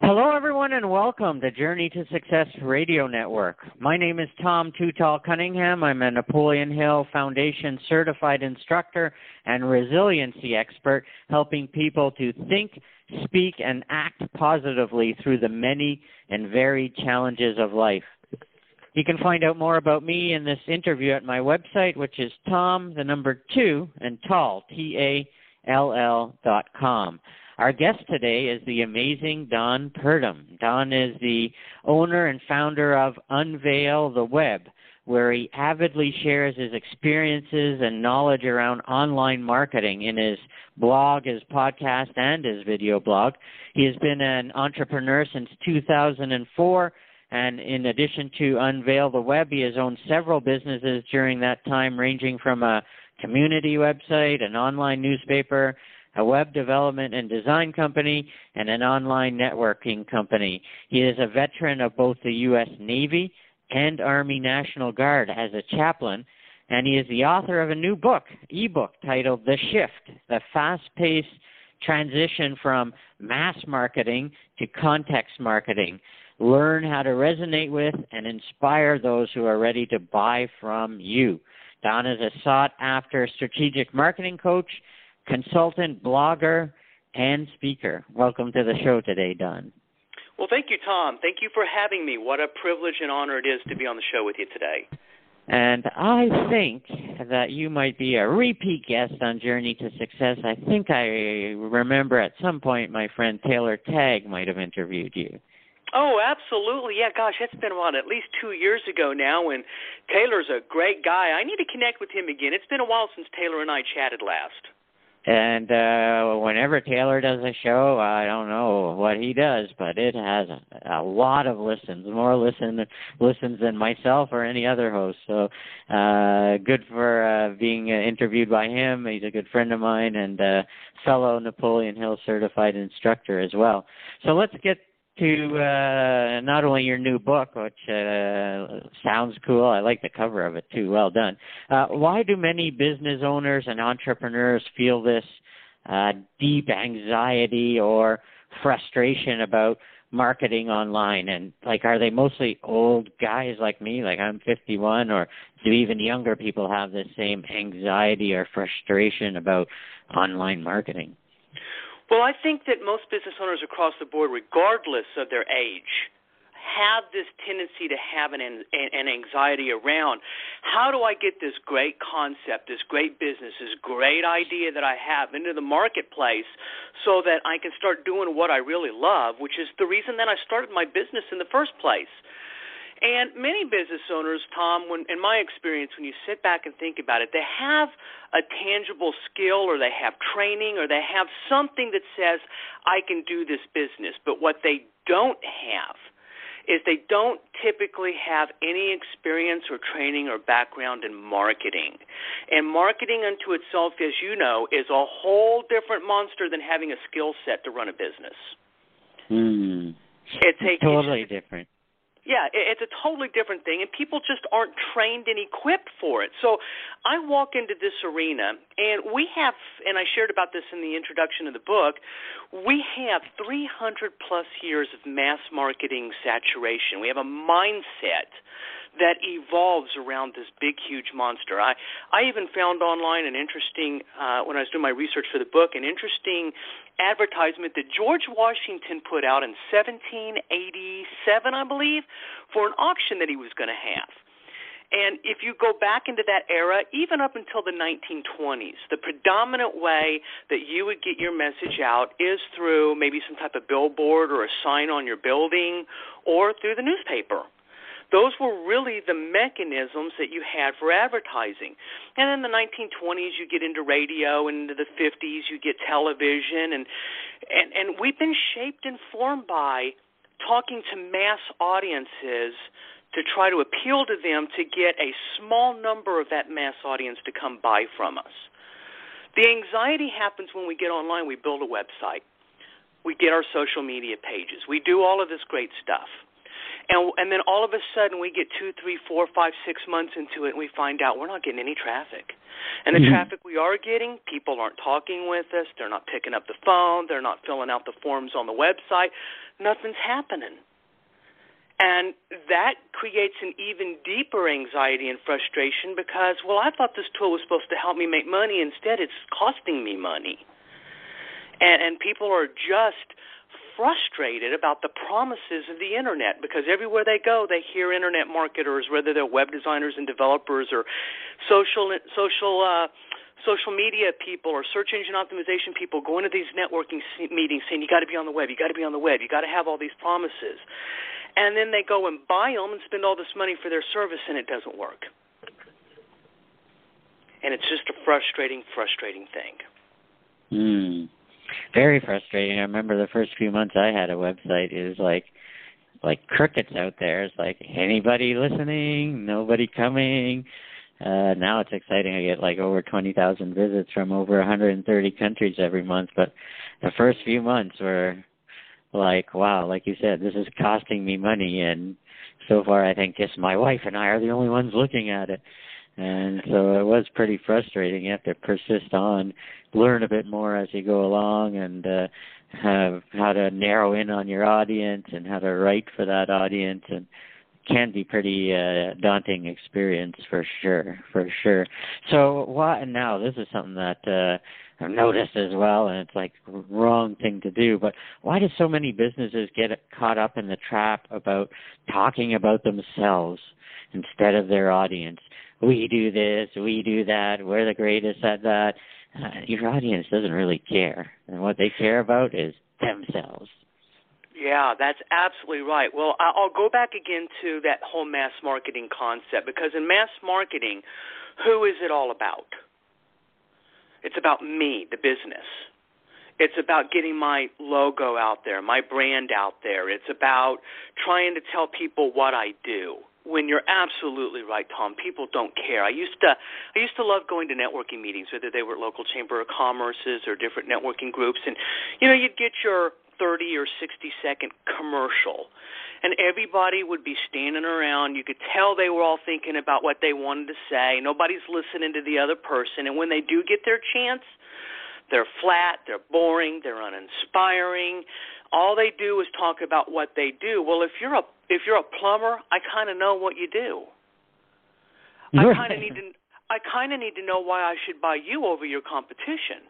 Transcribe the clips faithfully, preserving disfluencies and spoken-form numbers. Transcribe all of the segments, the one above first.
Hello, everyone, and welcome to Journey to Success Radio Network. My name is Tom Two Tall Cunningham. I'm a Napoleon Hill Foundation certified instructor and resiliency expert, helping people to think, speak, and act positively through the many and varied challenges of life. You can find out more about me in this interview at my website, which is Tom, the number two, and Tall, T A L L dot com. Our guest today is the amazing Don Purdum. Don is the owner and founder of Unveil the Web, where he avidly shares his experiences and knowledge around online marketing in his blog, his podcast, and his video blog. He has been an entrepreneur since two thousand four, and in addition to Unveil the Web, he has owned several businesses during that time, ranging from a community website, an online newspaper, a web development and design company, and an online networking company. He is a veteran of both the U S Navy and Army National Guard as a chaplain, and he is the author of a new book, ebook, titled The Shift, The Fast-Paced Transition from Mass Marketing to Context Marketing. Learn how to resonate with and inspire those who are ready to buy from you. Don is a sought-after strategic marketing coach, consultant, blogger, and speaker. Welcome to the show today, Don. Well, thank you, Tom. Thank you for having me. What a privilege and honor it is to be on the show with you today. And I think that you might be a repeat guest on Journey to Success. I think I remember at some point my friend Taylor Tagg might have interviewed you. Oh, absolutely. Yeah, gosh, that's been about at least two years ago now, and Taylor's a great guy. I need to connect with him again. It's been a while since Taylor and I chatted last. And uh, whenever Taylor does a show, I don't know what he does, but it has a, a lot of listens, more listen, listens than myself or any other host. So uh, good for uh, being interviewed by him. He's a good friend of mine and a fellow Napoleon Hill certified instructor as well. So let's get to uh, not only your new book, which uh, sounds cool. I like the cover of it, too. Well done. Uh, why do many business owners and entrepreneurs feel this uh, deep anxiety or frustration about marketing online? And, like, are they mostly old guys like me, like I'm fifty-one, or do even younger people have this same anxiety or frustration about online marketing? Well, I think that most business owners across the board, regardless of their age, have this tendency to have an, an, an anxiety around, how do I get this great concept, this great business, this great idea that I have into the marketplace so that I can start doing what I really love, which is the reason that I started my business in the first place. And many business owners, Tom, when, in my experience, when you sit back and think about it, they have a tangible skill or they have training or they have something that says, I can do this business. But what they don't have is they don't typically have any experience or training or background in marketing. And marketing unto itself, as you know, is a whole different monster than having a skill set to run a business. Mm. It's a, totally it's, different. Yeah, it's a totally different thing, and people just aren't trained and equipped for it. So I walk into this arena, and we have, and I shared about this in the introduction of the book, we have three hundred plus years of mass marketing saturation. We have a mindset that evolves around this big, huge monster. I, I even found online an interesting, uh, when I was doing my research for the book, an interesting advertisement that George Washington put out in seventeen eighty-seven, I believe, for an auction that he was going to have. And if you go back into that era, even up until the nineteen twenties, the predominant way that you would get your message out is through maybe some type of billboard or a sign on your building or through the newspaper. Those were really the mechanisms that you had for advertising. And in the nineteen twenties, you get into radio, and into the fifties, you get television. And, and, and we've been shaped and formed by talking to mass audiences to try to appeal to them to get a small number of that mass audience to come buy from us. The anxiety happens when we get online. We build a website. We get our social media pages. We do all of this great stuff. And, and then all of a sudden we get two, three, four, five, six months into it, and we find out we're not getting any traffic. And the mm-hmm. traffic we are getting, people aren't talking with us. They're not picking up the phone. They're not filling out the forms on the website. Nothing's happening. And that creates an even deeper anxiety and frustration because, well, I thought this tool was supposed to help me make money. Instead, it's costing me money. And, and people are just frustrated about the promises of the Internet because everywhere they go, they hear Internet marketers, whether they're web designers and developers or social social uh, social media people or search engine optimization people going to these networking meetings saying, you got to be on the web, you got to be on the web, you got to have all these promises. And then they go and buy them and spend all this money for their service, and it doesn't work. And it's just a frustrating, frustrating thing. Mm. Very frustrating. I remember the first few months I had a website, it was like like crickets out there. It's like, anybody listening? Nobody coming? Uh, now it's exciting. I get like over twenty thousand visits from over one hundred thirty countries every month. But the first few months were like, wow, like you said, this is costing me money. And so far I think just my wife and I are the only ones looking at it. And so it was pretty frustrating. You have to persist on, learn a bit more as you go along, and uh, have how to narrow in on your audience and how to write for that audience. And it can be pretty uh, daunting experience for sure, for sure. So why, and now this is something that uh, I've noticed as well, and it's like wrong thing to do. But why do so many businesses get caught up in the trap about talking about themselves instead of their audience? We do this, we do that, we're the greatest at that. Uh, your audience doesn't really care. And what they care about is themselves. Yeah, that's absolutely right. Well, I'll go back again to that whole mass marketing concept, because in mass marketing, who is it all about? It's about me, the business. It's about getting my logo out there, my brand out there. It's about trying to tell people what I do. When you're absolutely right, Tom, people don't care. I used to I used to love going to networking meetings, whether they were at local chamber of commerces or different networking groups. And, you know, you'd get your thirty or sixty second commercial, and everybody would be standing around. You could tell they were all thinking about what they wanted to say. Nobody's listening to the other person. And when they do get their chance, they're flat, they're boring, they're uninspiring. All they do is talk about what they do. Well, if you're a if you're a plumber, I kind of know what you do. I kind of need to I kind of need to know why I should buy you over your competition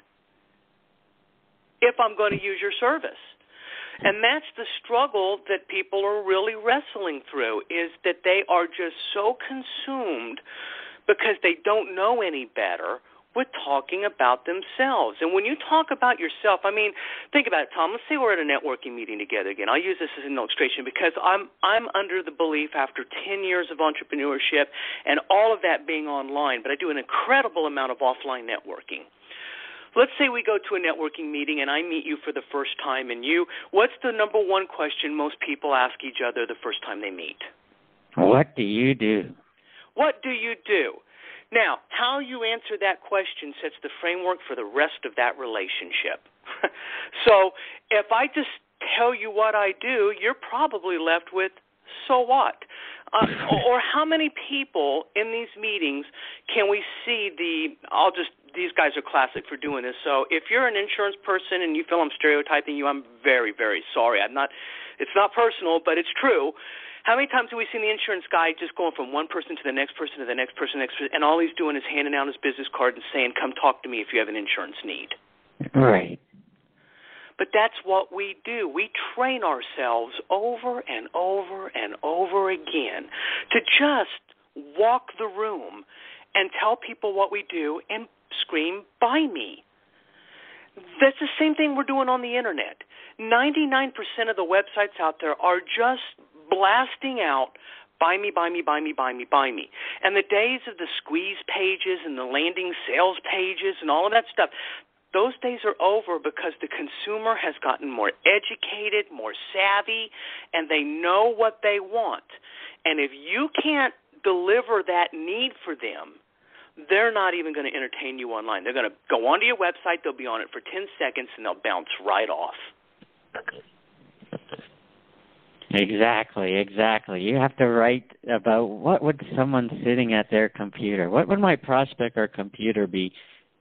if I'm going to use your service. And that's the struggle that people are really wrestling through, is that they are just so consumed because they don't know any better with talking about themselves. And when you talk about yourself, I mean, think about it, Tom. Let's say we're at a networking meeting together again. I'll use this as an illustration because I'm I'm under the belief after ten years of entrepreneurship and all of that being online, but I do an incredible amount of offline networking. Let's say we go to a networking meeting and I meet you for the first time, and you, what's the number one question most people ask each other the first time they meet? What do you do? What do you do? Now, how you answer that question sets the framework for the rest of that relationship. So if I just tell you what I do, you're probably left with, so what? Uh, or how many people in these meetings can we see the, I'll just, these guys are classic for doing this. So if you're an insurance person and you feel I'm stereotyping you, I'm very, very sorry. I'm not, it's not personal, but it's true. How many times have we seen the insurance guy just going from one person to the next person to the next person, next person, and all he's doing is handing out his business card and saying, come talk to me if you have an insurance need. Right. But that's what we do. We train ourselves over and over and over again to just walk the room and tell people what we do and scream, buy me. That's the same thing we're doing on the Internet. ninety-nine percent of the websites out there are just blasting out, buy me, buy me, buy me, buy me, buy me. And the days of the squeeze pages and the landing sales pages and all of that stuff, those days are over because the consumer has gotten more educated, more savvy, and they know what they want. And if you can't deliver that need for them, they're not even going to entertain you online. They're going to go onto your website, they'll be on it for ten seconds, and they'll bounce right off. Exactly, exactly. You have to write about what would someone sitting at their computer, what would my prospect or computer be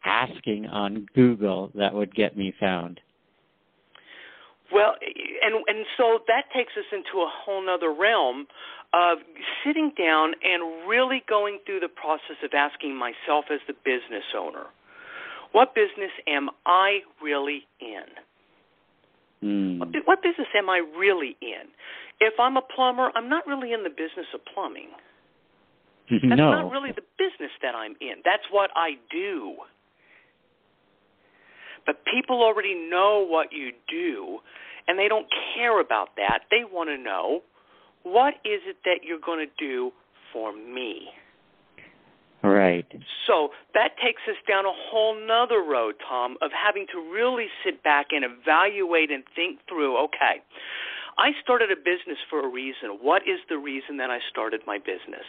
asking on Google that would get me found? Well, and and so that takes us into a whole nother realm of sitting down and really going through the process of asking myself as the business owner, what business am I really in? Mm. What, what business am I really in? If I'm a plumber, I'm not really in the business of plumbing. That's no. not really the business that I'm in. That's what I do. But people already know what you do, and they don't care about that. They want to know, what is it that you're going to do for me? Right. So that takes us down a whole nother road, Tom, of having to really sit back and evaluate and think through, okay, I started a business for a reason. What is the reason that I started my business?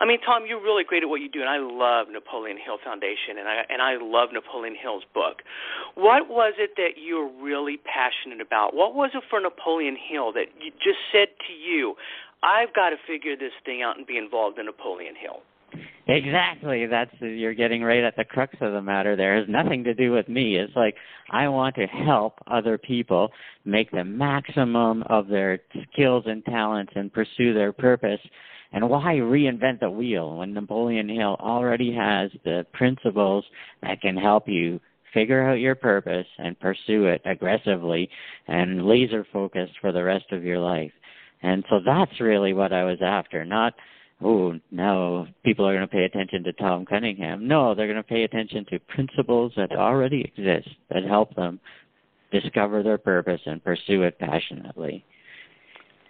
I mean, Tom, you're really great at what you do, and I love Napoleon Hill Foundation, and I and I love Napoleon Hill's book. What was it that you were really passionate about? What was it for Napoleon Hill that you just said to you, I've got to figure this thing out and be involved in Napoleon Hill? Exactly. That's you're getting right at the crux of the matter there. It has nothing to do with me. It's like I want to help other people make the maximum of their skills and talents and pursue their purpose. And why reinvent the wheel when Napoleon Hill already has the principles that can help you figure out your purpose and pursue it aggressively and laser-focused for the rest of your life? And so that's really what I was after, not, oh, now people are going to pay attention to Tom Cunningham. No, they're going to pay attention to principles that already exist that help them discover their purpose and pursue it passionately.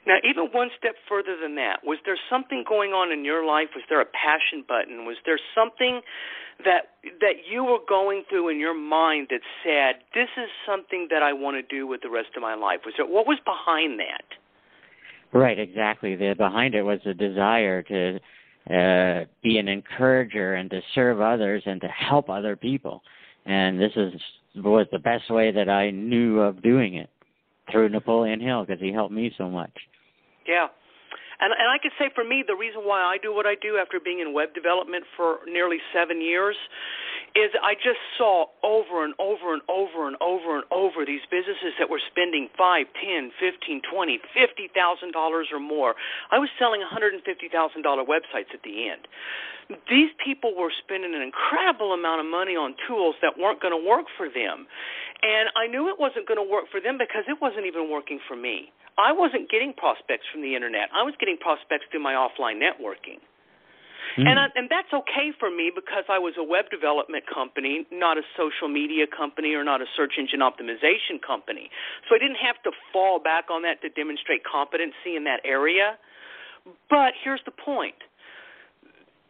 Now, even one step further than that, was there something going on in your life? Was there a passion button? Was there something that that you were going through in your mind that said, this is something that I want to do with the rest of my life? Was there, what was behind that? Right, exactly. The, behind it was a desire to uh, be an encourager and to serve others and to help other people. And this is was the best way that I knew of doing it, through Napoleon Hill, because he helped me so much. Yeah. And and I could say for me, the reason why I do what I do after being in web development for nearly seven years is I just saw over and over and over and over and over these businesses that were spending five, ten, fifteen, twenty, fifty thousand dollars or more. I was selling one hundred and fifty thousand dollar websites at the end. These people were spending an incredible amount of money on tools that weren't going to work for them, and I knew it wasn't going to work for them because it wasn't even working for me. I wasn't getting prospects from the internet. I was getting prospects through my offline networking. Mm. And I, and that's okay for me because I was a web development company, not a social media company or not a search engine optimization company. So I didn't have to fall back on that to demonstrate competency in that area. But here's the point.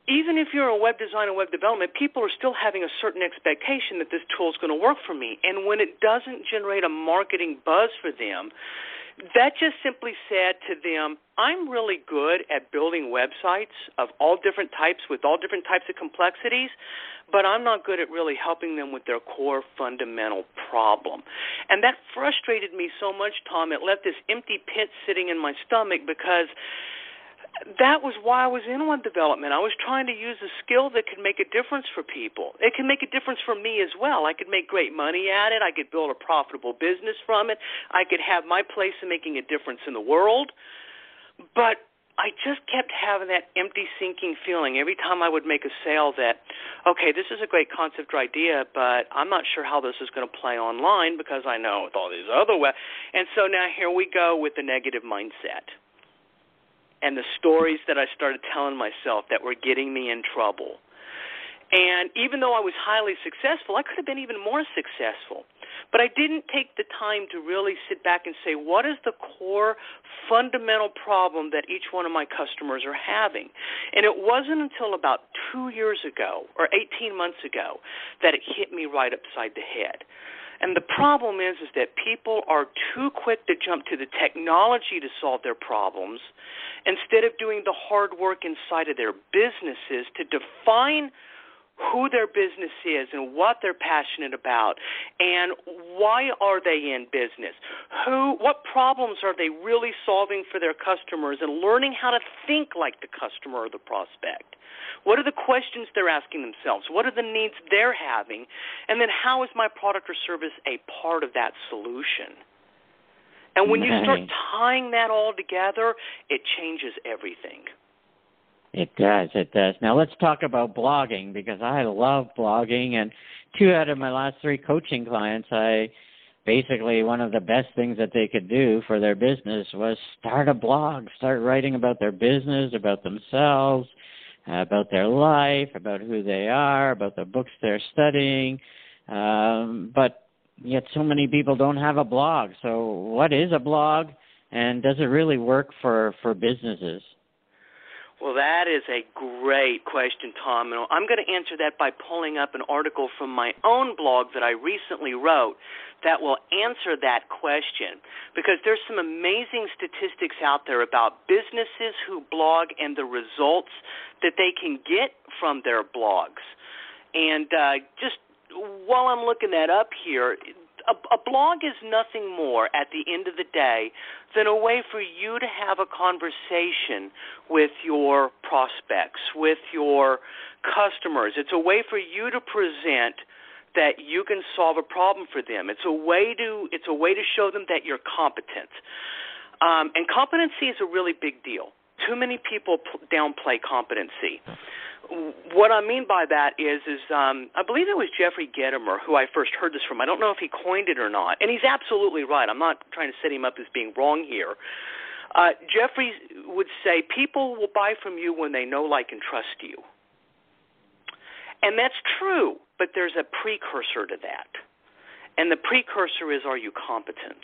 Even if you're a web designer, web development, people are still having a certain expectation that this tool is going to work for me. And when it doesn't generate a marketing buzz for them, that just simply said to them, I'm really good at building websites of all different types with all different types of complexities, but I'm not good at really helping them with their core fundamental problem. And that frustrated me so much, Tom, it left this empty pit sitting in my stomach because that was why I was in web development. I was trying to use a skill that could make a difference for people. It can make a difference for me as well. I could make great money at it. I could build a profitable business from it. I could have my place in making a difference in the world. But I just kept having that empty, sinking feeling every time I would make a sale that, okay, this is a great concept or idea, but I'm not sure how this is going to play online because I know with all these other web. And so now here we go with the negative mindset. And the stories that I started telling myself that were getting me in trouble. And even though I was highly successful, I could have been even more successful. But I didn't take the time to really sit back and say, what is the core fundamental problem that each one of my customers are having? And it wasn't until about two years ago or eighteen months ago that it hit me right upside the head. And the problem is, is that people are too quick to jump to the technology to solve their problems instead of doing the hard work inside of their businesses to define who their business is and what they're passionate about and why are they in business, who, what problems are they really solving for their customers, and learning how to think like the customer or the prospect. What are the questions they're asking themselves? What are the needs they're having? And then how is my product or service a part of that solution? And when nice. you start tying that all together, it changes everything. It does, it does. Now let's talk about blogging, because I love blogging, and two out of my last three coaching clients, I basically one of the best things that they could do for their business was start a blog, start writing about their business, about themselves, about their life, about who they are, about the books they're studying, um, but yet so many people don't have a blog. So what is a blog, and does it really work for, for businesses? Well, that is a great question, Tom. And I'm going to answer that by pulling up an article from my own blog that I recently wrote that will answer that question, because there's some amazing statistics out there about businesses who blog and the results that they can get from their blogs. And uh, just while I'm looking that up here, a, a blog is nothing more at the end of the day than a way for you to have a conversation with your prospects, with your customers. It's a way for you to present that you can solve a problem for them. It's a way to it's a way to show them that you're competent. Um, and competency is a really big deal. Too many people p- downplay competency. What I mean by that is, is um, I believe it was Jeffrey Gettimer who I first heard this from. I don't know if he coined it or not, and he's absolutely right. I'm not trying to set him up as being wrong here. Uh, Jeffrey would say, people will buy from you when they know, like, and trust you. And that's true, but there's a precursor to that. And the precursor is, are you competent?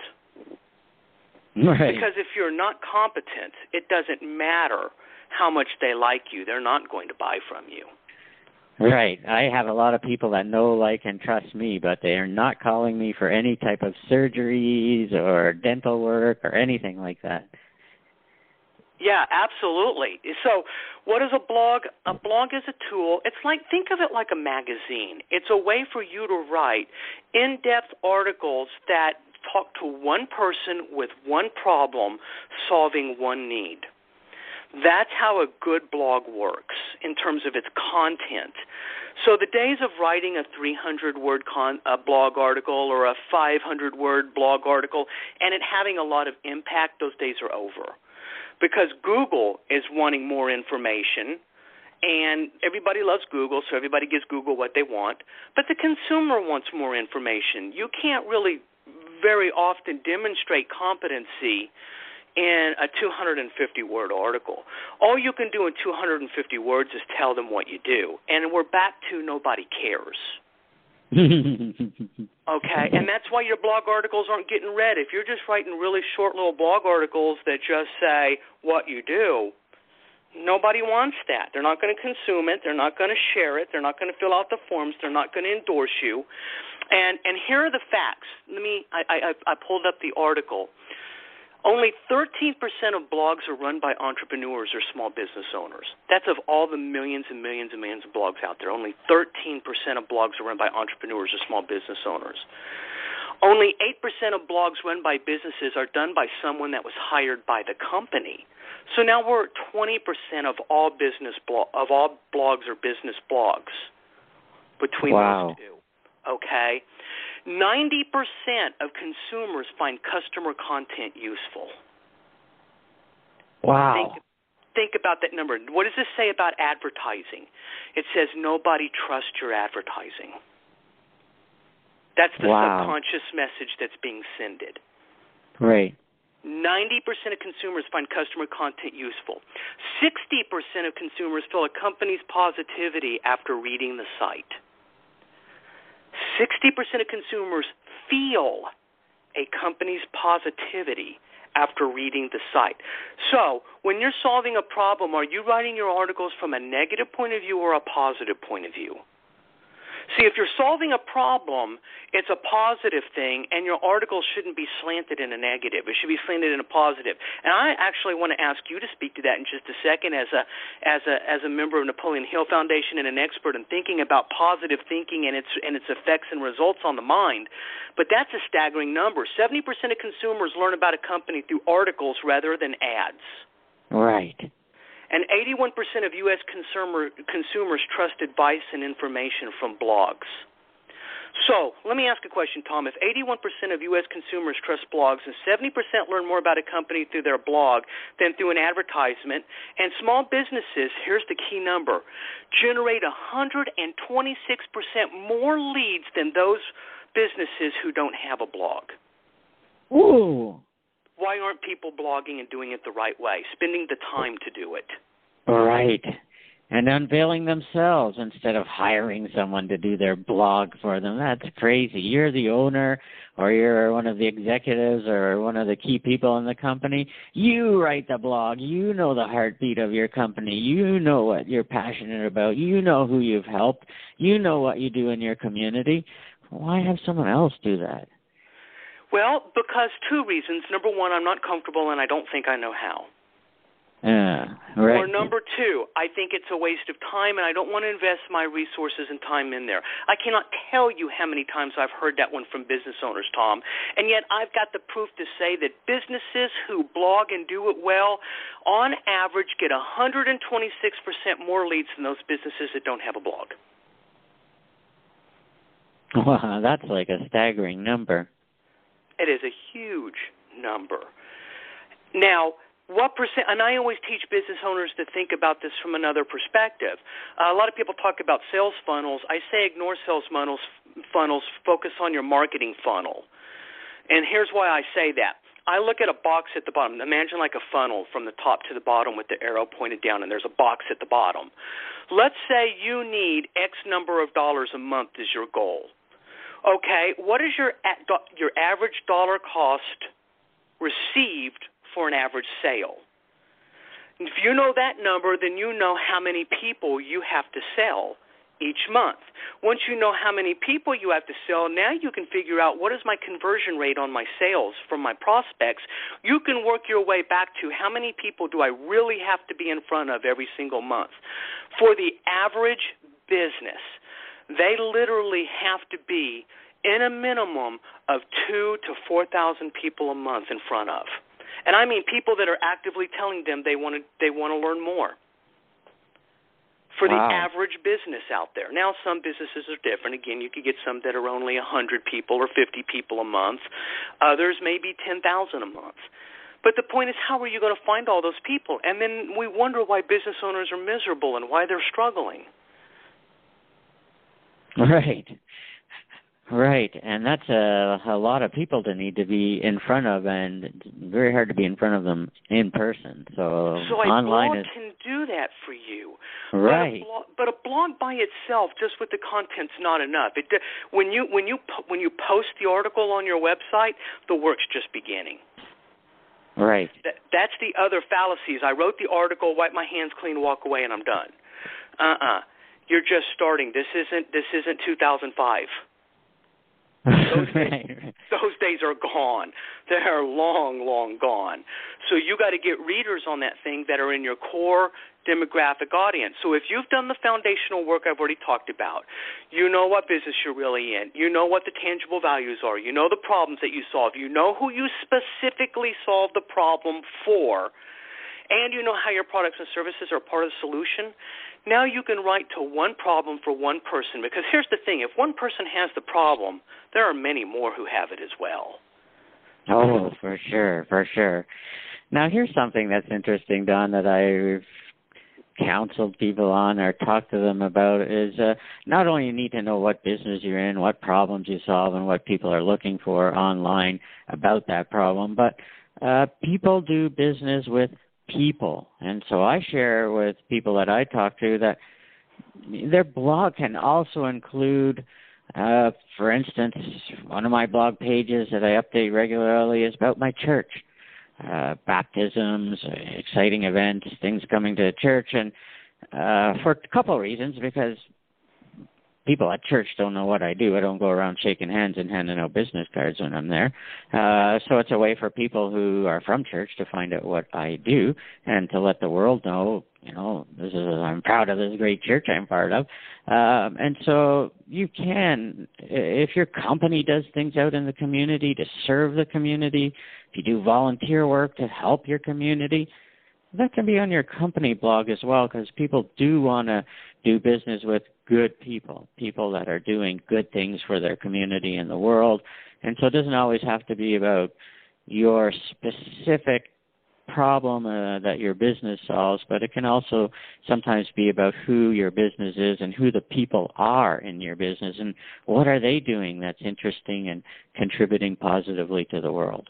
Right. Because if you're not competent, it doesn't matter how much they like you. They're not going to buy from you. Right. I have a lot of people that know, like, and trust me, but they are not calling me for any type of surgeries or dental work or anything like that. Yeah, absolutely. So what is a blog? A blog is a tool. It's like, think of it like a magazine. It's a way for you to write in-depth articles that talk to one person with one problem, solving one need. That's how a good blog works in terms of its content. So the days of writing a three hundred word con- a blog article or a five hundred word blog article and it having a lot of impact, those days are over. Because Google is wanting more information, and everybody loves Google, so everybody gives Google what they want. But the consumer wants more information. You can't really very often demonstrate competency in a two hundred fifty word article. All you can do in two hundred fifty words is tell them what you do. And we're back to nobody cares. Okay, and that's why your blog articles aren't getting read. If you're just writing really short little blog articles that just say what you do, nobody wants that. They're not going to consume it. They're not going to share it. They're not going to fill out the forms. They're not going to endorse you. And and here are the facts. Let me. I, I, I pulled up the article. Only thirteen percent of blogs are run by entrepreneurs or small business owners. That's of all the millions and millions and millions of blogs out there. Only thirteen percent of blogs are run by entrepreneurs or small business owners. Only eight percent of blogs run by businesses are done by someone that was hired by the company. So now we're at twenty percent of all business blo- of all blogs or business blogs between wow. those two. Okay, ninety percent of consumers find customer content useful. Wow. Think, think about that number. What does this say about advertising? It says nobody trusts your advertising. That's the wow. subconscious message that's being sended. Right. ninety percent of consumers find customer content useful. sixty percent of consumers feel a company's positivity after reading the site. sixty percent of consumers feel a company's positivity after reading the site. So when you're solving a problem, are you writing your articles from a negative point of view or a positive point of view? See, if you're solving a problem, it's a positive thing, and your article shouldn't be slanted in a negative. It should be slanted in a positive. And I actually want to ask you to speak to that in just a second as a as a as a member of Napoleon Hill Foundation and an expert in thinking about positive thinking and its and its effects and results on the mind. But that's a staggering number. seventy percent of consumers learn about a company through articles rather than ads. Right. And eighty-one percent of U S consumer, consumers trust advice and information from blogs. So let me ask a question, Tom. If eighty-one percent of U S consumers trust blogs and seventy percent learn more about a company through their blog than through an advertisement, and small businesses, here's the key number, generate one hundred twenty-six percent more leads than those businesses who don't have a blog. Ooh. Why aren't people blogging and doing it the right way, spending the time to do it? Right. And unveiling themselves instead of hiring someone to do their blog for them. That's crazy. You're the owner or you're one of the executives or one of the key people in the company. You write the blog. You know the heartbeat of your company. You know what you're passionate about. You know who you've helped. You know what you do in your community. Why have someone else do that? Well, because two reasons. Number one, I'm not comfortable and I don't think I know how. Uh, right. Or number two, I think it's a waste of time and I don't want to invest my resources and time in there. I cannot tell you how many times I've heard that one from business owners, Tom. And yet I've got the proof to say that businesses who blog and do it well, on average, get one hundred twenty-six percent more leads than those businesses that don't have a blog. Wow, that's like a staggering number. It is a huge number. Now, what percent, and I always teach business owners to think about this from another perspective. Uh, a lot of people talk about sales funnels. I say ignore sales funnels, funnels, focus on your marketing funnel. And here's why I say that. I look at a box at the bottom. Imagine like a funnel from the top to the bottom with the arrow pointed down, and there's a box at the bottom. Let's say you need X number of dollars a month is your goal. Okay, what is your your average dollar cost received for an average sale? If you know that number, then you know how many people you have to sell each month. Once you know how many people you have to sell, now you can figure out what is my conversion rate on my sales from my prospects. You can work your way back to how many people do I really have to be in front of every single month. For the average business, they literally have to be in a minimum of two thousand to four thousand people a month in front of. And I mean people that are actively telling them they want to they want to learn more. For wow. the average business out there. Now, some businesses are different. Again, you could get some that are only one hundred people or fifty people a month. Others may be ten thousand a month. But the point is, how are you going to find all those people? And then we wonder why business owners are miserable and why they're struggling. Right, right, and that's a, a lot of people to need to be in front of, and it's very hard to be in front of them in person. So, so online is... can do that for you. Right, but a, blog, but a blog by itself, just with the content's not enough. It when you when you when you post the article on your website, the work's just beginning. Right, that, that's the other fallacies. I wrote the article, wipe my hands clean, walk away, and I'm done. Uh-uh. You're just starting. This isn't this isn't two thousand five. Those, right, days, right. those days are gone. They are long, long gone. So you got to get readers on that thing that are in your core demographic audience. So if you've done the foundational work I've already talked about, you know what business you're really in. You know what the tangible values are. You know the problems that you solve. You know who you specifically solve the problem for. And you know how your products and services are part of the solution. Now you can write to one problem for one person, because here's the thing. If one person has the problem, there are many more who have it as well. Oh, for sure, for sure. Now here's something that's interesting, Don, that I've counseled people on or talked to them about is uh, not only you need to know what business you're in, what problems you solve, and what people are looking for online about that problem, but uh, people do business with people. And so I share with people that I talk to that their blog can also include, uh, for instance, one of my blog pages that I update regularly is about my church, uh, baptisms, exciting events, things coming to church, and uh, for a couple of reasons, because people at church don't know what I do. I don't go around shaking hands and handing out business cards when I'm there. Uh, so it's a way for people who are from church to find out what I do and to let the world know, you know, this is, I'm proud of this great church I'm part of. Um, and so you can, if your company does things out in the community to serve the community, if you do volunteer work to help your community, that can be on your company blog as well, because people do want to do business with good people, people that are doing good things for their community and the world. And so it doesn't always have to be about your specific problem uh, that your business solves, but it can also sometimes be about who your business is and who the people are in your business and what are they doing that's interesting and contributing positively to the world.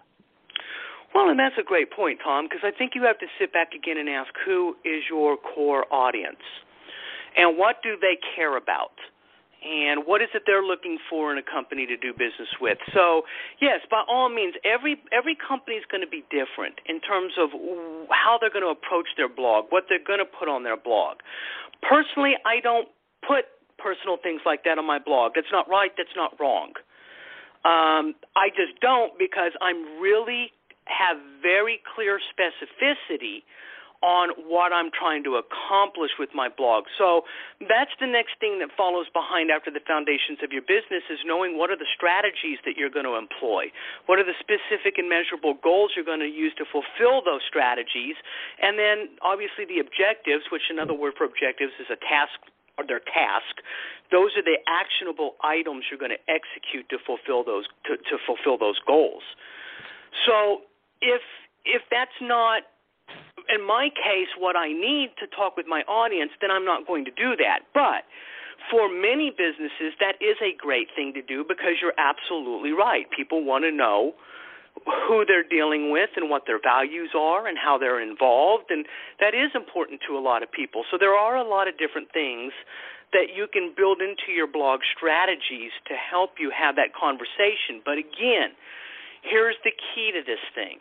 Well, and that's a great point, Tom, because I think you have to sit back again and ask, who is your core audience? And what do they care about? And what is it they're looking for in a company to do business with? So, yes, by all means, every every company is going to be different in terms of how they're going to approach their blog, what they're going to put on their blog. Personally, I don't put personal things like that on my blog. That's not right. That's not wrong. Um, I just don't, because I'm really have very clear specificity on what I'm trying to accomplish with my blog. So that's the next thing that follows behind after the foundations of your business, is knowing what are the strategies that you're going to employ, what are the specific and measurable goals you're going to use to fulfill those strategies, and then obviously the objectives, which another word for objectives is a task or their task. Those are the actionable items you're going to execute to fulfill those to, to fulfill those goals. So if if that's not, in my case, what I need to talk with my audience, then I'm not going to do that. But for many businesses, that is a great thing to do, because you're absolutely right. People want to know who they're dealing with and what their values are and how they're involved, and that is important to a lot of people. So there are a lot of different things that you can build into your blog strategies to help you have that conversation. But again, here's the key to this thing.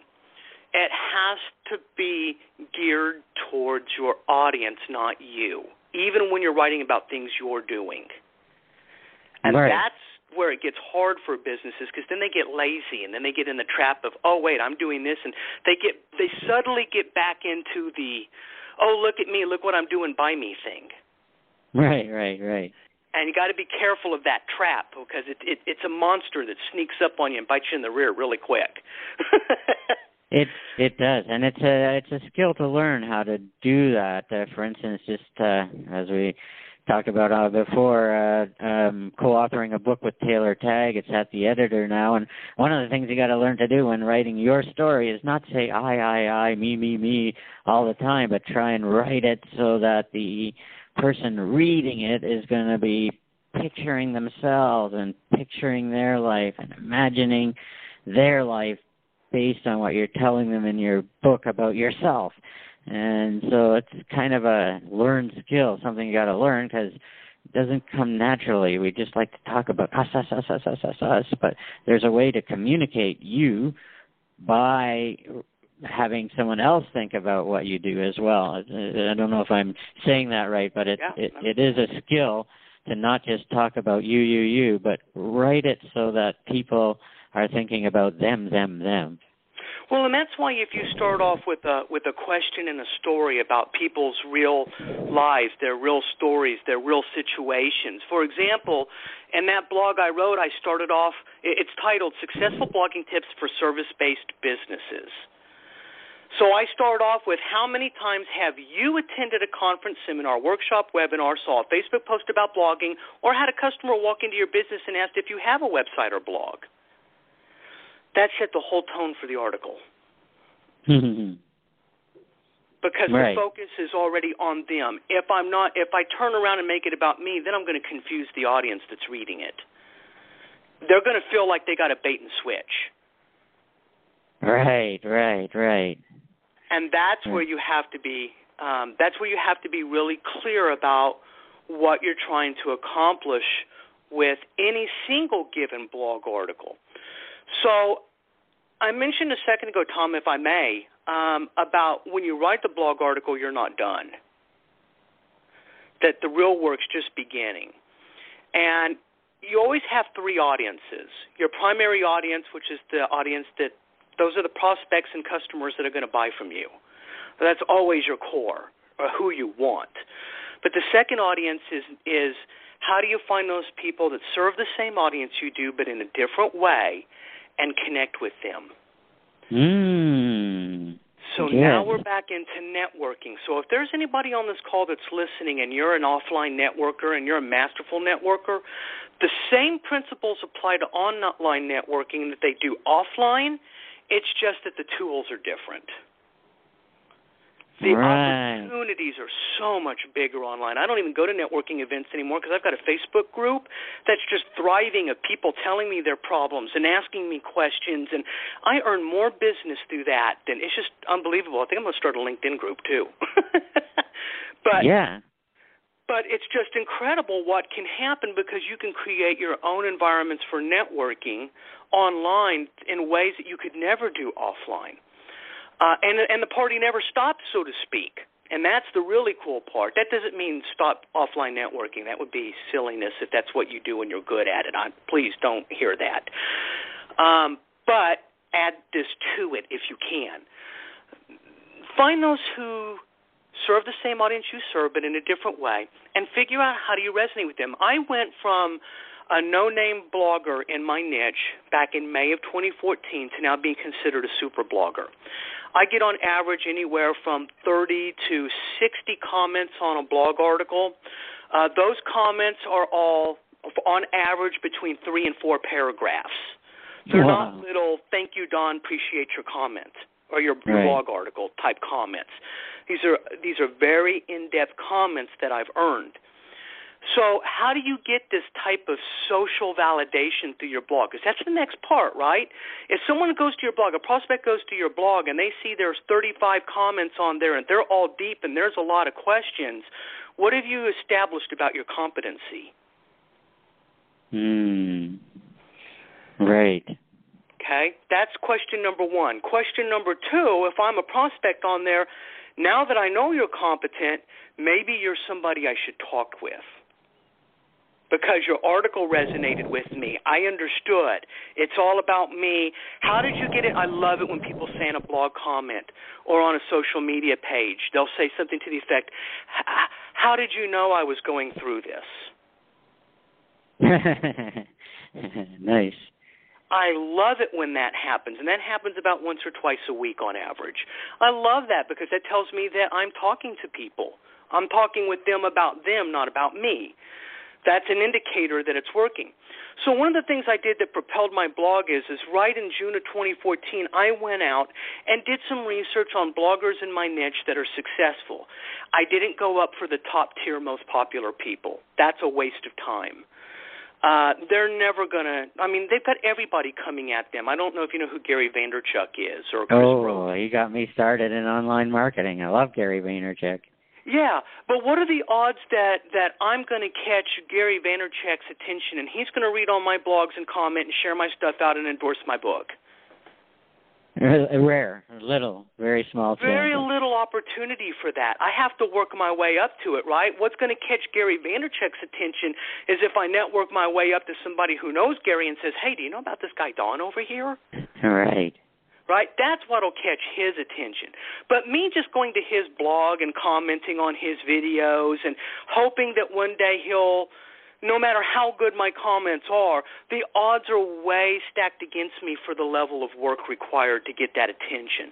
It has to be geared towards your audience, not you, even when you're writing about things you're doing. And right. That's where it gets hard for businesses, because then they get lazy, and then they get in the trap of, oh, wait, I'm doing this. And they get they suddenly get back into the, oh, look at me, look what I'm doing, buy me thing. Right, right, right. And you got to be careful of that trap, because it, it, it's a monster that sneaks up on you and bites you in the rear really quick. It it does, and it's a it's a skill to learn how to do that. Uh, for instance, just uh, as we talked about uh, before, uh, um, co-authoring a book with Taylor Tagg. It's at the editor now, and one of the things you got to learn to do when writing your story is not say I I I me me me all the time, but try and write it so that the person reading it is going to be picturing themselves and picturing their life and imagining their life based on what you're telling them in your book about yourself. And so it's kind of a learned skill, something you got to learn, because it doesn't come naturally. We just like to talk about us, us, us, us, us, us, us, but there's a way to communicate you by having someone else think about what you do as well. I don't know if I'm saying that right, but it yeah, it, it is a skill to not just talk about you, you, you, but write it so that people are thinking about them, them, them. Well, and that's why if you start off with a with a question and a story about people's real lives, their real stories, their real situations. For example, in that blog I wrote, I started off, it's titled Successful Blogging Tips for Service-Based Businesses. So I start off with, how many times have you attended a conference, seminar, workshop, webinar, saw a Facebook post about blogging, or had a customer walk into your business and asked if you have a website or blog? That set the whole tone for the article. Because right. The focus is already on them. If I'm not, if I turn around and make it about me, then I'm going to confuse the audience that's reading it. They're going to feel like they got a bait and switch. Right, right, right. And that's where you have to be. Um, that's where you have to be really clear about what you're trying to accomplish with any single given blog article. So I mentioned a second ago, Tom, if I may, um, about when you write the blog article, you're not done, that the real work's just beginning. And you always have three audiences. Your primary audience, which is the audience that those are the prospects and customers that are going to buy from you. So that's always your core, or who you want. But the second audience is, is how do you find those people that serve the same audience you do but in a different way and connect with them? Mm. So yeah. Now we're back into networking. So if there's anybody on this call that's listening and you're an offline networker and you're a masterful networker, the same principles apply to online networking that they do offline. It's just that the tools are different. The right. opportunities are so much bigger online. I don't even go to networking events anymore because I've got a Facebook group that's just thriving of people telling me their problems and asking me questions, and I earn more business through that than it's just unbelievable. I think I'm going to start a LinkedIn group too. but yeah. But it's just incredible what can happen because you can create your own environments for networking online in ways that you could never do offline. Uh, and, and the party never stops, so to speak, and that's the really cool part. That doesn't mean stop offline networking. That would be silliness if that's what you do and you're good at it. I, please don't hear that. Um, but add this to it if you can. Find those who serve the same audience you serve but in a different way and figure out how do you resonate with them. I went from a no-name blogger in my niche back in May of twenty fourteen to now being considered a super blogger. I get on average anywhere from thirty to sixty comments on a blog article. Uh, those comments are all, on average, between three and four paragraphs. They're wow. not little, thank you, Don, appreciate your comment, or your right. blog article type comments. These are These are very in-depth comments that I've earned. So how do you get this type of social validation through your blog? Because that's the next part, right? If someone goes to your blog, a prospect goes to your blog, and they see there's thirty-five comments on there, and they're all deep, and there's a lot of questions, what have you established about your competency? Hmm. Right. Okay. That's question number one. Question number two, if I'm a prospect on there, now that I know you're competent, maybe you're somebody I should talk with. Because your article resonated with me. I understood. It's all about me. How did you get it? I love it when people say in a blog comment or on a social media page, they'll say something to the effect, how did you know I was going through this? Nice. I love it when that happens, and that happens about once or twice a week on average. I love that because that tells me that I'm talking to people. I'm talking with them about them, not about me. That's an indicator that it's working. So one of the things I did that propelled my blog is, is right in June of twenty fourteen, I went out and did some research on bloggers in my niche that are successful. I didn't go up for the top tier, most popular people. That's a waste of time. Uh, they're never going to – I mean, they've got everybody coming at them. I don't know if you know who Gary Vaynerchuk is or Chris Oh, Rowe. He got me started in online marketing. I love Gary Vaynerchuk. Yeah, but what are the odds that, that I'm going to catch Gary Vaynerchuk's attention and he's going to read all my blogs and comment and share my stuff out and endorse my book? Rare, little, very small. Very chances. Little opportunity for that. I have to work my way up to it, right? What's going to catch Gary Vaynerchuk's attention is if I network my way up to somebody who knows Gary and says, hey, do you know about this guy Don over here? Right. Right? That's what will catch his attention. But me just going to his blog and commenting on his videos and hoping that one day he'll, no matter how good my comments are, the odds are way stacked against me for the level of work required to get that attention.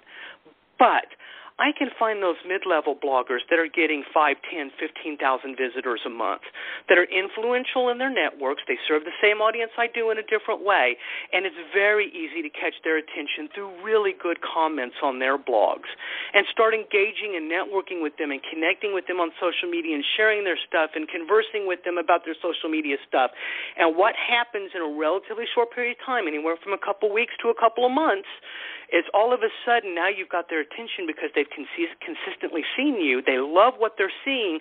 But I can find those mid-level bloggers that are getting five, ten, fifteen thousand visitors a month, that are influential in their networks. They serve the same audience I do in a different way, and it's very easy to catch their attention through really good comments on their blogs. And start engaging and networking with them and connecting with them on social media and sharing their stuff and conversing with them about their social media stuff. And what happens in a relatively short period of time, anywhere from a couple weeks to a couple of months, is all of a sudden now you've got their attention because they've cons- consistently seen you, they love what they're seeing,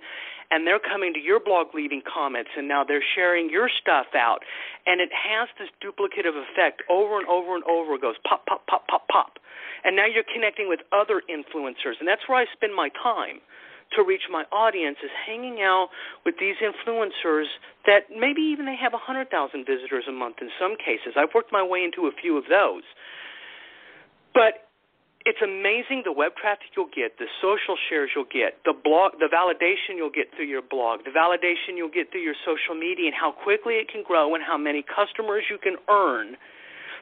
and they're coming to your blog leaving comments, and now they're sharing your stuff out. And it has this duplicative effect over and over and over. It goes pop, pop, pop, pop, pop. And now you're connecting with other influencers, and that's where I spend my time. to reach my audience is hanging out with these influencers that maybe even they have one hundred thousand visitors a month in some cases. I've worked my way into a few of those. But it's amazing the web traffic you'll get, the social shares you'll get, the blog, the validation you'll get through your blog, the validation you'll get through your social media, and how quickly it can grow and how many customers you can earn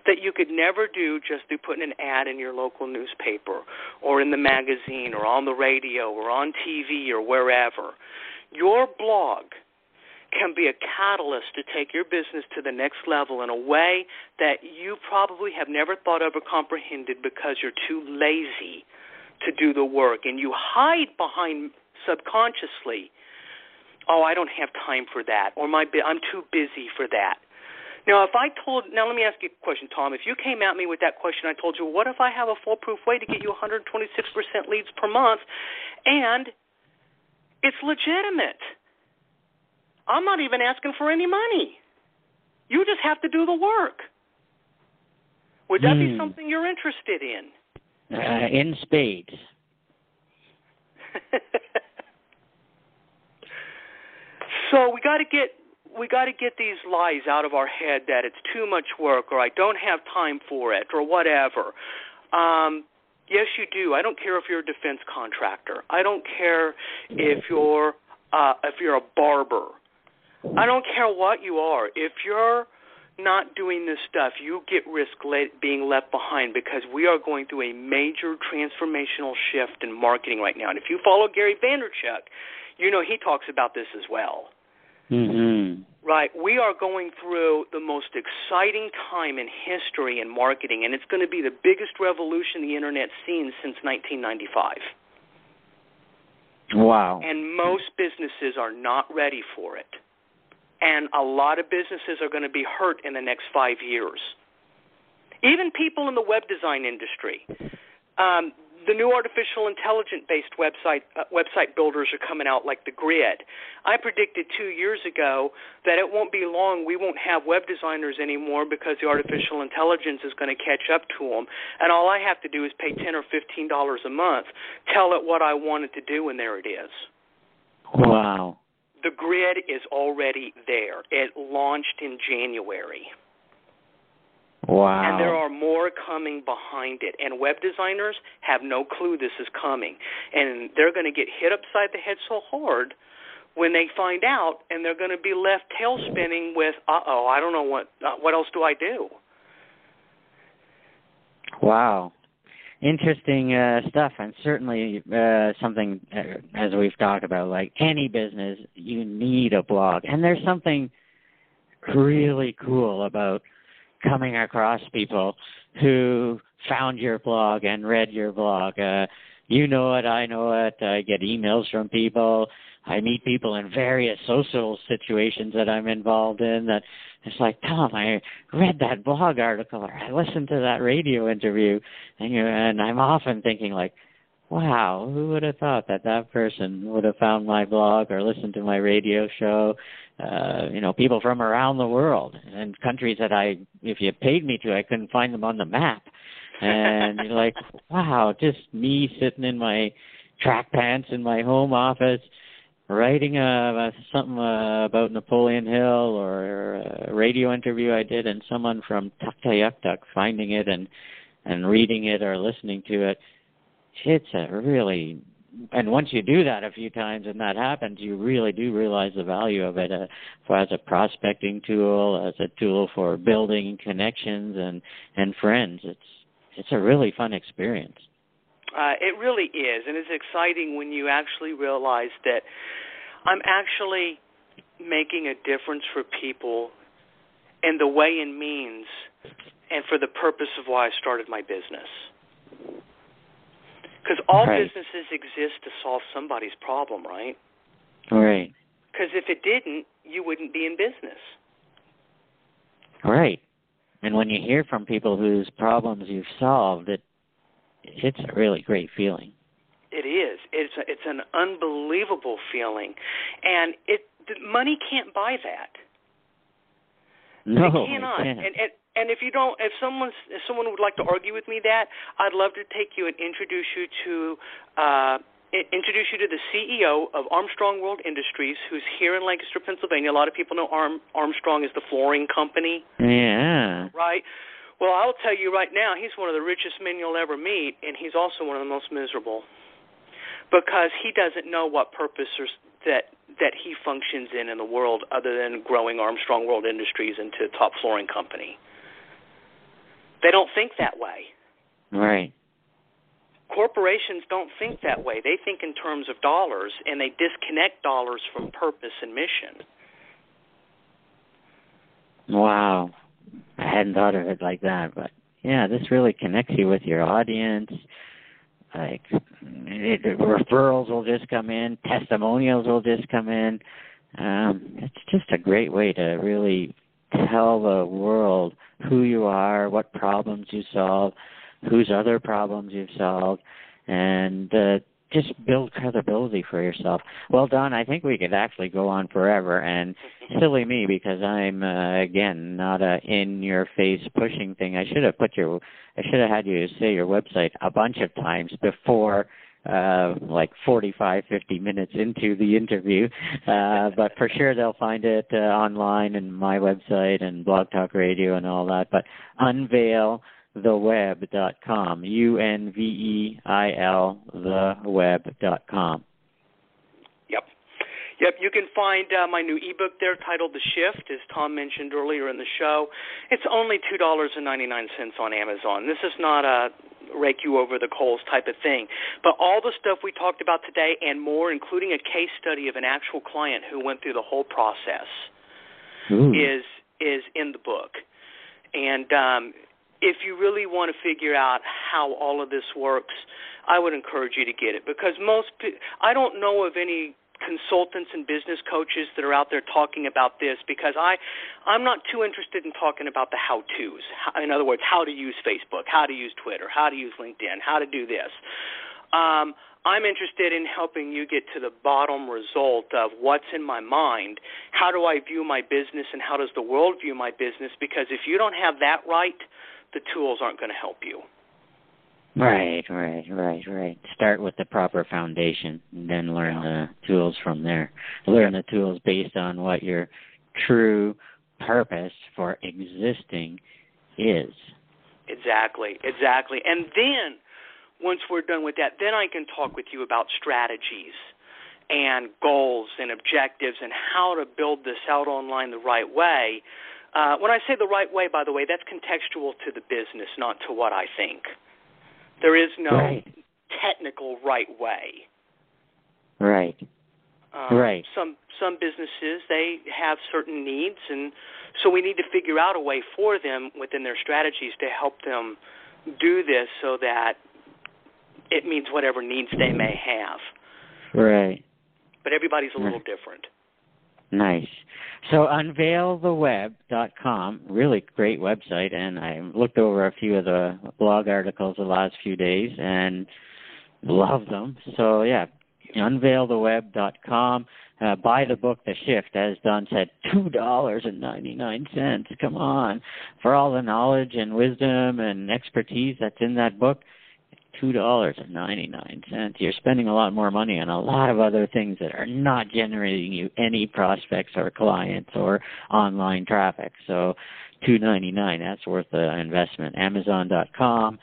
that you could never do just through putting an ad in your local newspaper or in the magazine or on the radio or on T V or wherever. Your blog can be a catalyst to take your business to the next level in a way that you probably have never thought of or comprehended because you're too lazy to do the work. And you hide behind subconsciously, oh, I don't have time for that, or my I'm too busy for that. Now, if I told – now let me ask you a question, Tom. If you came at me with that question, I told you, what if I have a foolproof way to get you one hundred twenty-six percent leads per month and it's legitimate? I'm not even asking for any money. You just have to do the work. Would that mm. be something you're interested in? Uh, in spades. So we got to get we got to get these lies out of our head that it's too much work or I don't have time for it or whatever. Um, yes, you do. I don't care if you're a defense contractor. I don't care if you're uh, if you're a barber. I don't care what you are. If you're not doing this stuff, you get risk le- being left behind because we are going through a major transformational shift in marketing right now. And if you follow Gary Vaynerchuk, you know he talks about this as well. Mm-hmm. Right. We are going through the most exciting time in history in marketing, and it's going to be the biggest revolution the Internet's seen since nineteen ninety-five. Wow. And most businesses are not ready for it. And a lot of businesses are going to be hurt in the next five years. Even people in the web design industry. Um, the new artificial intelligence-based website uh, website builders are coming out like The Grid. I predicted two years ago that it won't be long. We won't have web designers anymore because the artificial intelligence is going to catch up to them. And all I have to do is pay ten dollars or fifteen dollars a month, tell it what I want it to do, and there it is. Wow. The Grid is already there. It launched in January. Wow. And there are more coming behind it. And web designers have no clue this is coming. And they're going to get hit upside the head so hard when they find out, and they're going to be left tail spinning with, uh-oh, I don't know what uh, what else do I do? Wow. Interesting uh, stuff, and certainly uh, something, uh, as we've talked about, like any business, you need a blog. And there's something really cool about coming across people who found your blog and read your blog. Uh, you know it, I know it, I get emails from people, I meet people in various social situations that I'm involved in that it's like, Tom, I read that blog article or I listened to that radio interview, and, you know, and I'm often thinking like, wow, who would have thought that that person would have found my blog or listened to my radio show? Uh, you know, people from around the world and countries that I, if you paid me to, I couldn't find them on the map. And you're like, wow, just me sitting in my track pants in my home office writing uh, something uh, about Napoleon Hill or a radio interview I did, and someone from Tuktoyaktuk finding it and, and reading it or listening to it. It's a really, and once you do that a few times and that happens, you really do realize the value of it uh, for, as a prospecting tool, as a tool for building connections and, and friends. It's it's a really fun experience. Uh, it really is, and it's exciting when you actually realize that I'm actually making a difference for people in the way and means and for the purpose of why I started my business. Because all right. businesses exist to solve somebody's problem, right? Right. Because if it didn't, you wouldn't be in business. Right. And when you hear from people whose problems you've solved, it it's a really great feeling. It is. It's a, it's an unbelievable feeling, and it money can't buy that. No, it cannot. It can't. And, and, And if you don't, if someone if someone would like to argue with me that, I'd love to take you and introduce you to uh, introduce you to the C E O of Armstrong World Industries, who's here in Lancaster, Pennsylvania. A lot of people know Arm, Armstrong is the flooring company. Yeah. Right? Well, I'll tell you right now, he's one of the richest men you'll ever meet, and he's also one of the most miserable because he doesn't know what purpose or that that he functions in in the world other than growing Armstrong World Industries into a top flooring company. They don't think that way. Right. Corporations don't think that way. They think in terms of dollars, and they disconnect dollars from purpose and mission. Wow. I hadn't thought of it like that, but yeah, this really connects you with your audience. Like, it, referrals will just come in, testimonials will just come in. Um, it's just a great way to really tell the world who you are, what problems you solve, whose other problems you've solved, and uh, just build credibility for yourself. Well, Don, I think we could actually go on forever, and silly me, because I'm, uh, again, not a in-your-face pushing thing. I should have put your, I should have had you say your website a bunch of times before, uh, like forty-five, fifty minutes into the interview, uh, but for sure they'll find it uh, online and my website and Blog Talk Radio and all that, but Unveil the web dot com, U N V E I L the web dot com. Yep. Yep, you can find uh, my new ebook there titled The Shift, as Tom mentioned earlier in the show. It's only two dollars and ninety-nine cents on Amazon. This is not a rake you over the coals type of thing. But all the stuff we talked about today and more, including a case study of an actual client who went through the whole process, Ooh. is is in the book. And um if you really want to figure out how all of this works, I would encourage you to get it, because most – I don't know of any consultants and business coaches that are out there talking about this, because I, I'm not too interested in talking about the how-tos. In other words, how to use Facebook, how to use Twitter, how to use LinkedIn, how to do this. Um, I'm interested in helping you get to the bottom result of what's in my mind, how do I view my business, and how does the world view my business, because if you don't have that right – the tools aren't going to help you. Right, right, right, right. Start with the proper foundation and then learn the tools from there. Learn the tools based on what your true purpose for existing is. Exactly, exactly. And then once we're done with that, then I can talk with you about strategies and goals and objectives and how to build this out online the right way. Uh, when I say the right way, by the way, that's contextual to the business, not to what I think. There is no right. technical right way. Right. Um, right. Some some businesses, they have certain needs, and so we need to figure out a way for them within their strategies to help them do this so that it meets whatever needs they may have. Right. But everybody's a little right. different. Nice. So unveil the web dot com, really great website, and I looked over a few of the blog articles the last few days and love them. So, yeah, unveil the web dot com. Uh, buy the book, The Shift, as Don said, two dollars and ninety-nine cents. Come on. For all the knowledge and wisdom and expertise that's in that book, two dollars and ninety-nine cents. You're spending a lot more money on a lot of other things that are not generating you any prospects or clients or online traffic. So two dollars and ninety-nine cents, that's worth the investment. Amazon dot com,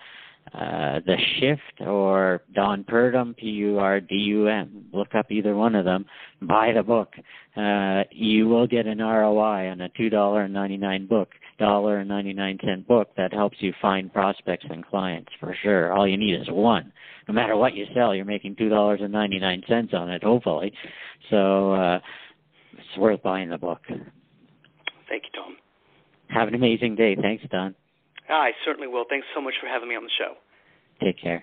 uh, The Shift, or Don Purdum, P U R D U M. Look up either one of them. Buy the book. Uh, you will get an R O I on a two dollars and ninety-nine cents book. Dollar and ninety-nine cent book that helps you find prospects and clients for sure. All you need is one. No matter what you sell, you're making two dollars and ninety-nine cents on it, hopefully. So uh, it's worth buying the book. Thank you, Tom. Have an amazing day. Thanks, Don. I certainly will. Thanks so much for having me on the show. Take care.